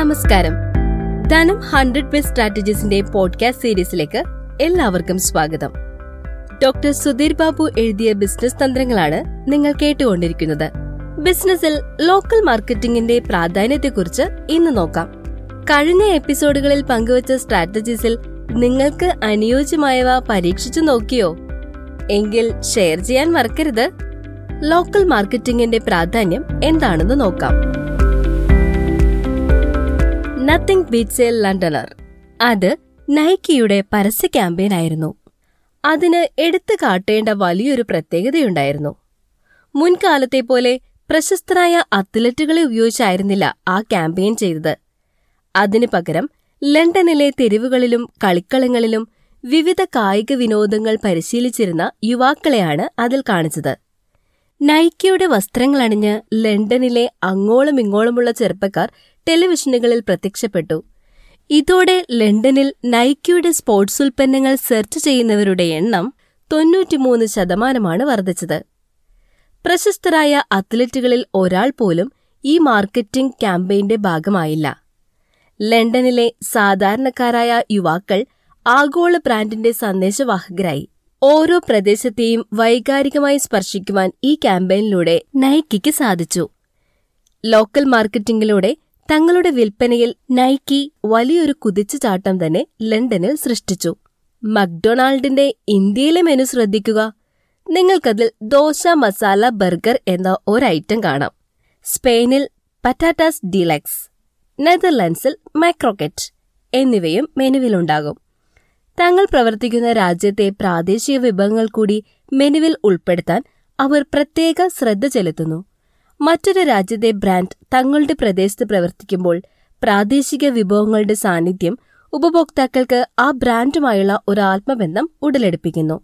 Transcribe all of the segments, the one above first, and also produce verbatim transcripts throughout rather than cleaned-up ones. നമസ്കാരം. Dhanam hundred best സ്ട്രാറ്റജീസിന്റെ podcast സീരീസിലേക്ക് എല്ലാവർക്കും സ്വാഗതം. ഡോക്ടർ സുധീർ ബാബു എഴുതിയ ബിസിനസ് തന്ത്രങ്ങളാണ് നിങ്ങൾ കേട്ടുകൊണ്ടിരിക്കുന്നത്. ബിസിനസ്സിൽ ലോക്കൽ മാർക്കറ്റിംഗിന്റെ പ്രാധാന്യത്തെക്കുറിച്ച് ഇന്ന് നോക്കാം. കഴിഞ്ഞ എപ്പിസോഡുകളിൽ പങ്കുവച്ച സ്ട്രാറ്റജീസിൽ നിങ്ങൾക്ക് അനുയോജ്യമായവ പരീക്ഷിച്ചു നോക്കിയോ? എങ്കിൽ ഷെയർ ചെയ്യാൻ മറക്കരുത്. ലോക്കൽ മാർക്കറ്റിംഗിന്റെ പ്രാധാന്യം എന്താണെന്ന് നോക്കാം. നത്തിങ് ബീറ്റ്സ് എ ലണ്ടനർ, അത് നൈക്കിയുടെ പരസ്യ ക്യാമ്പയിൻ ആയിരുന്നു. അതിന് എടുത്തു കാട്ടേണ്ട വലിയൊരു പ്രത്യേകതയുണ്ടായിരുന്നു. മുൻകാലത്തെ പോലെ പ്രശസ്തരായ അത്ലറ്റുകളെ ഉപയോഗിച്ചായിരുന്നില്ല ആ ക്യാമ്പയിൻ ചെയ്തത്. അതിനു പകരം ലണ്ടനിലെ തെരുവുകളിലും കളിക്കളങ്ങളിലും വിവിധ കായിക വിനോദങ്ങൾ പരിശീലിച്ചിരുന്ന യുവാക്കളെയാണ് അതിൽ കാണിച്ചത്. നൈക്കിയുടെ വസ്ത്രങ്ങളണിഞ്ഞ് ലണ്ടനിലെ അങ്ങോളം ഇങ്ങോളമുള്ള ചെറുപ്പക്കാർ ടെലിവിഷനുകളിൽ പ്രത്യക്ഷപ്പെട്ടു. ഇതോടെ ലണ്ടനിൽ നൈക്കിയുടെ സ്പോർട്സ് ഉൽപ്പന്നങ്ങൾ സെർച്ച് ചെയ്യുന്നവരുടെ എണ്ണം തൊണ്ണൂറ്റിമൂന്ന് ശതമാനമാണ് വർദ്ധിച്ചത്. പ്രശസ്തരായ അത്ലറ്റുകളിൽ ഒരാൾ പോലും ഈ മാർക്കറ്റിംഗ് ക്യാമ്പയിന്റെ ഭാഗമായില്ല. ലണ്ടനിലെ സാധാരണക്കാരായ യുവാക്കൾ ആഗോള ബ്രാൻഡിന്റെ സന്ദേശവാഹകരായി. ഓരോ പ്രദേശത്തെയും വൈകാരികമായി സ്പർശിക്കുവാൻ ഈ ക്യാമ്പയിനിലൂടെ നൈക്കിക്ക് സാധിച്ചു. ലോക്കൽ മാർക്കറ്റിംഗിലൂടെ തങ്ങളുടെ വിൽപ്പനയിൽ നൈക്കി വലിയൊരു കുതിച്ചുചാട്ടം തന്നെ ലണ്ടനിൽ സൃഷ്ടിച്ചു. മക്ഡൊണാൾഡിന്റെ ഇന്ത്യയിലെ മെനു ശ്രദ്ധിക്കുക. നിങ്ങൾക്കതിൽ ദോശ മസാല ബർഗർ എന്ന ഒരൈറ്റം കാണാം. സ്പെയിനിൽ പറ്റാറ്റാസ് ഡിലക്സ്, നെതർലൻഡ്സിൽ മൈക്രോക്കറ്റ് എന്നിവയും മെനുവിലുണ്ടാകും. തങ്ങൾ പ്രവർത്തിക്കുന്ന രാജ്യത്തെ പ്രാദേശിക വിഭവങ്ങൾ കൂടി മെനുവിൽ ഉൾപ്പെടുത്താൻ അവർ പ്രത്യേക ശ്രദ്ധ ചെലുത്തുന്നു. മറ്റൊരു രാജ്യത്തെ ബ്രാൻഡ് തങ്ങളുടെ പ്രദേശത്ത് പ്രവർത്തിക്കുമ്പോൾ പ്രാദേശിക വിഭവങ്ങളുടെ സാന്നിധ്യം ഉപഭോക്താക്കൾക്ക് ആ ബ്രാൻഡുമായുള്ള ഒരു ആത്മബന്ധം ഉടലെടുപ്പിക്കുന്നു.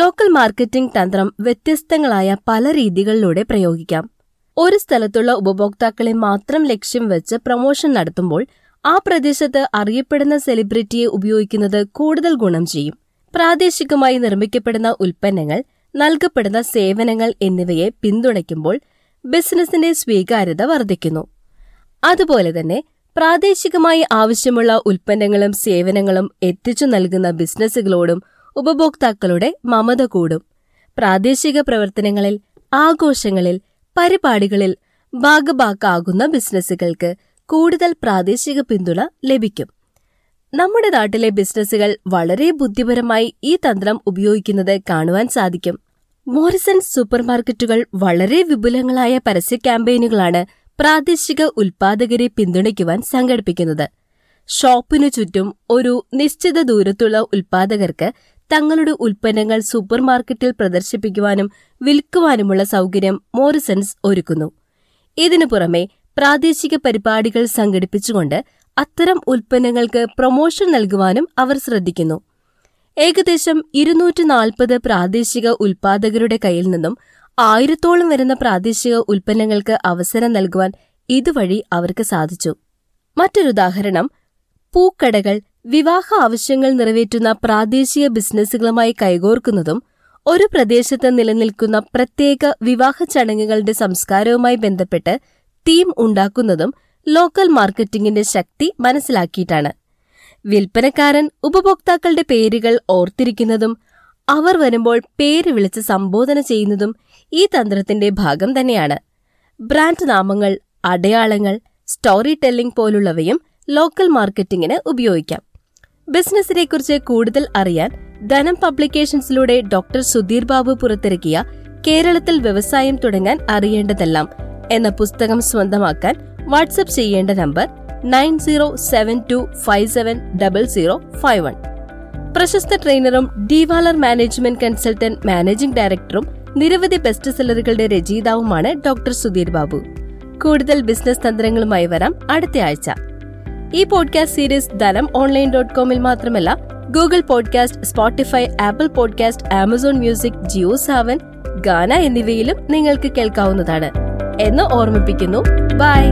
ലോക്കൽ മാർക്കറ്റിംഗ് തന്ത്രം വ്യത്യസ്തങ്ങളായ പല രീതികളിലൂടെ പ്രയോഗിക്കാം. ഒരു സ്ഥലത്തുള്ള ഉപഭോക്താക്കളെ മാത്രം ലക്ഷ്യം വെച്ച് പ്രൊമോഷൻ നടത്തുമ്പോൾ ആ പ്രദേശത്ത് അറിയപ്പെടുന്ന സെലിബ്രിറ്റിയെ ഉപയോഗിക്കുന്നത് കൂടുതൽ ഗുണം ചെയ്യും. പ്രാദേശികമായി നിർമ്മിക്കപ്പെടുന്ന ഉൽപ്പന്നങ്ങൾ, നൽകപ്പെടുന്ന സേവനങ്ങൾ എന്നിവയെ പിന്തുണയ്ക്കുമ്പോൾ ബിസിനസിന്റെ സ്വീകാര്യത വർദ്ധിക്കുന്നു. അതുപോലെ തന്നെ പ്രാദേശികമായി ആവശ്യമുള്ള ഉൽപ്പന്നങ്ങളും സേവനങ്ങളും എത്തിച്ചു നൽകുന്ന ബിസിനസ്സുകളോടും ഉപഭോക്താക്കളുടെ മമത കൂടും. പ്രാദേശിക പ്രവർത്തനങ്ങളിൽ, ആഘോഷങ്ങളിൽ, പരിപാടികളിൽ ഭാഗഭാക്കാകുന്ന ബിസിനസ്സുകൾക്ക് കൂടുതൽ പ്രാദേശിക പിന്തുണ ലഭിക്കും. നമ്മുടെ നാട്ടിലെ ബിസിനസ്സുകൾ വളരെ ബുദ്ധിപരമായി ഈ തന്ത്രം ഉപയോഗിക്കുന്നത് കാണുവാൻ സാധിക്കും. മോറിസൺസ് സൂപ്പർമാർക്കറ്റുകൾ വളരെ വിപുലങ്ങളായ പരസ്യ ക്യാമ്പയിനുകളാണ് പ്രാദേശിക ഉൽപ്പാദകരെ പിന്തുണയ്ക്കുവാൻ സംഘടിപ്പിക്കുന്നത്. ഷോപ്പിനു ചുറ്റും ഒരു നിശ്ചിത ദൂരത്തുള്ള ഉൽപ്പാദകർക്ക് തങ്ങളുടെ ഉൽപ്പന്നങ്ങൾ സൂപ്പർമാർക്കറ്റിൽ പ്രദർശിപ്പിക്കുവാനും വിൽക്കുവാനുമുള്ള സൗകര്യം മോറിസൺസ് ഒരുക്കുന്നു. ഇതിനു പുറമെ പ്രാദേശിക പരിപാടികൾ സംഘടിപ്പിച്ചുകൊണ്ട് അത്തരം ഉൽപ്പന്നങ്ങൾക്ക് പ്രൊമോഷൻ നൽകുവാനും അവർ ശ്രദ്ധിക്കുന്നു. ഏകദേശം ഇരുന്നൂറ്റി നാൽപ്പത് പ്രാദേശിക ഉൽപ്പാദകരുടെ കയ്യിൽ നിന്നും ആയിരത്തോളം വരുന്ന പ്രാദേശിക ഉൽപ്പന്നങ്ങൾക്ക് അവസരം നൽകുവാൻ ഇതുവഴി അവർക്ക് സാധിച്ചു. മറ്റൊരുദാഹരണം പൂക്കടകൾ വിവാഹ ആവശ്യങ്ങൾ നിറവേറ്റുന്ന പ്രാദേശിക ബിസിനസ്സുകളുമായി കൈകോർക്കുന്നതും ഒരു പ്രദേശത്ത് നിലനിൽക്കുന്ന പ്രത്യേക വിവാഹ ചടങ്ങുകളുടെ സംസ്കാരവുമായി ബന്ധപ്പെട്ട് തീം ഉണ്ടാക്കുന്നതും ലോക്കൽ മാർക്കറ്റിംഗിന്റെ ശക്തി മനസ്സിലാക്കിയിട്ടാണ്. വിൽപ്പനക്കാരൻ ഉപഭോക്താക്കളുടെ പേരുകൾ ഓർത്തിരിക്കുന്നതും അവർ വരുമ്പോൾ പേര് വിളിച്ച് സംബോധന ചെയ്യുന്നതും ഈ തന്ത്രത്തിന്റെ ഭാഗം തന്നെയാണ്. ബ്രാൻഡ് നാമങ്ങൾ, അടയാളങ്ങൾ, സ്റ്റോറി ടെല്ലിംഗ് പോലുള്ളവയും ലോക്കൽ മാർക്കറ്റിംഗിന് ഉപയോഗിക്കാം. ബിസിനസിനെക്കുറിച്ച് കൂടുതൽ അറിയാൻ ധനം പബ്ലിക്കേഷൻസിലൂടെ ഡോക്ടർ സുധീർ ബാബു പുറത്തിറക്കിയ കേരളത്തിൽ വ്യവസായം തുടങ്ങാൻ അറിയേണ്ടതെല്ലാം എന്ന പുസ്തകം സ്വന്തമാക്കാൻ വാട്സ്ആപ്പ് ചെയ്യേണ്ട number nine zero seven two five seven double zero five one. പ്രശസ്ത ട്രെയിനറും ഡിവാലർ മാനേജ്മെന്റ് കൺസൾട്ടന്റ് മാനേജിംഗ് ഡയറക്ടറും നിരവധി ബെസ്റ്റ് സെല്ലറുകളുടെ രചയിതാവുമാണ് ഡോക്ടർ സുധീർ ബാബു. കൂടുതൽ ബിസിനസ് തന്ത്രങ്ങളുമായി വരാം അടുത്ത ആഴ്ച. ഈ podcast series Dhanam online dot കോമിൽ മാത്രമല്ല, Google podcast, Spotify, Apple podcast, Amazon music, Jio Saavn, Gaana എന്നിവയിലും നിങ്ങൾക്ക് കേൾക്കാവുന്നതാണ് എന്ന് ഓർമ്മിപ്പിക്കുന്നു. ബൈ.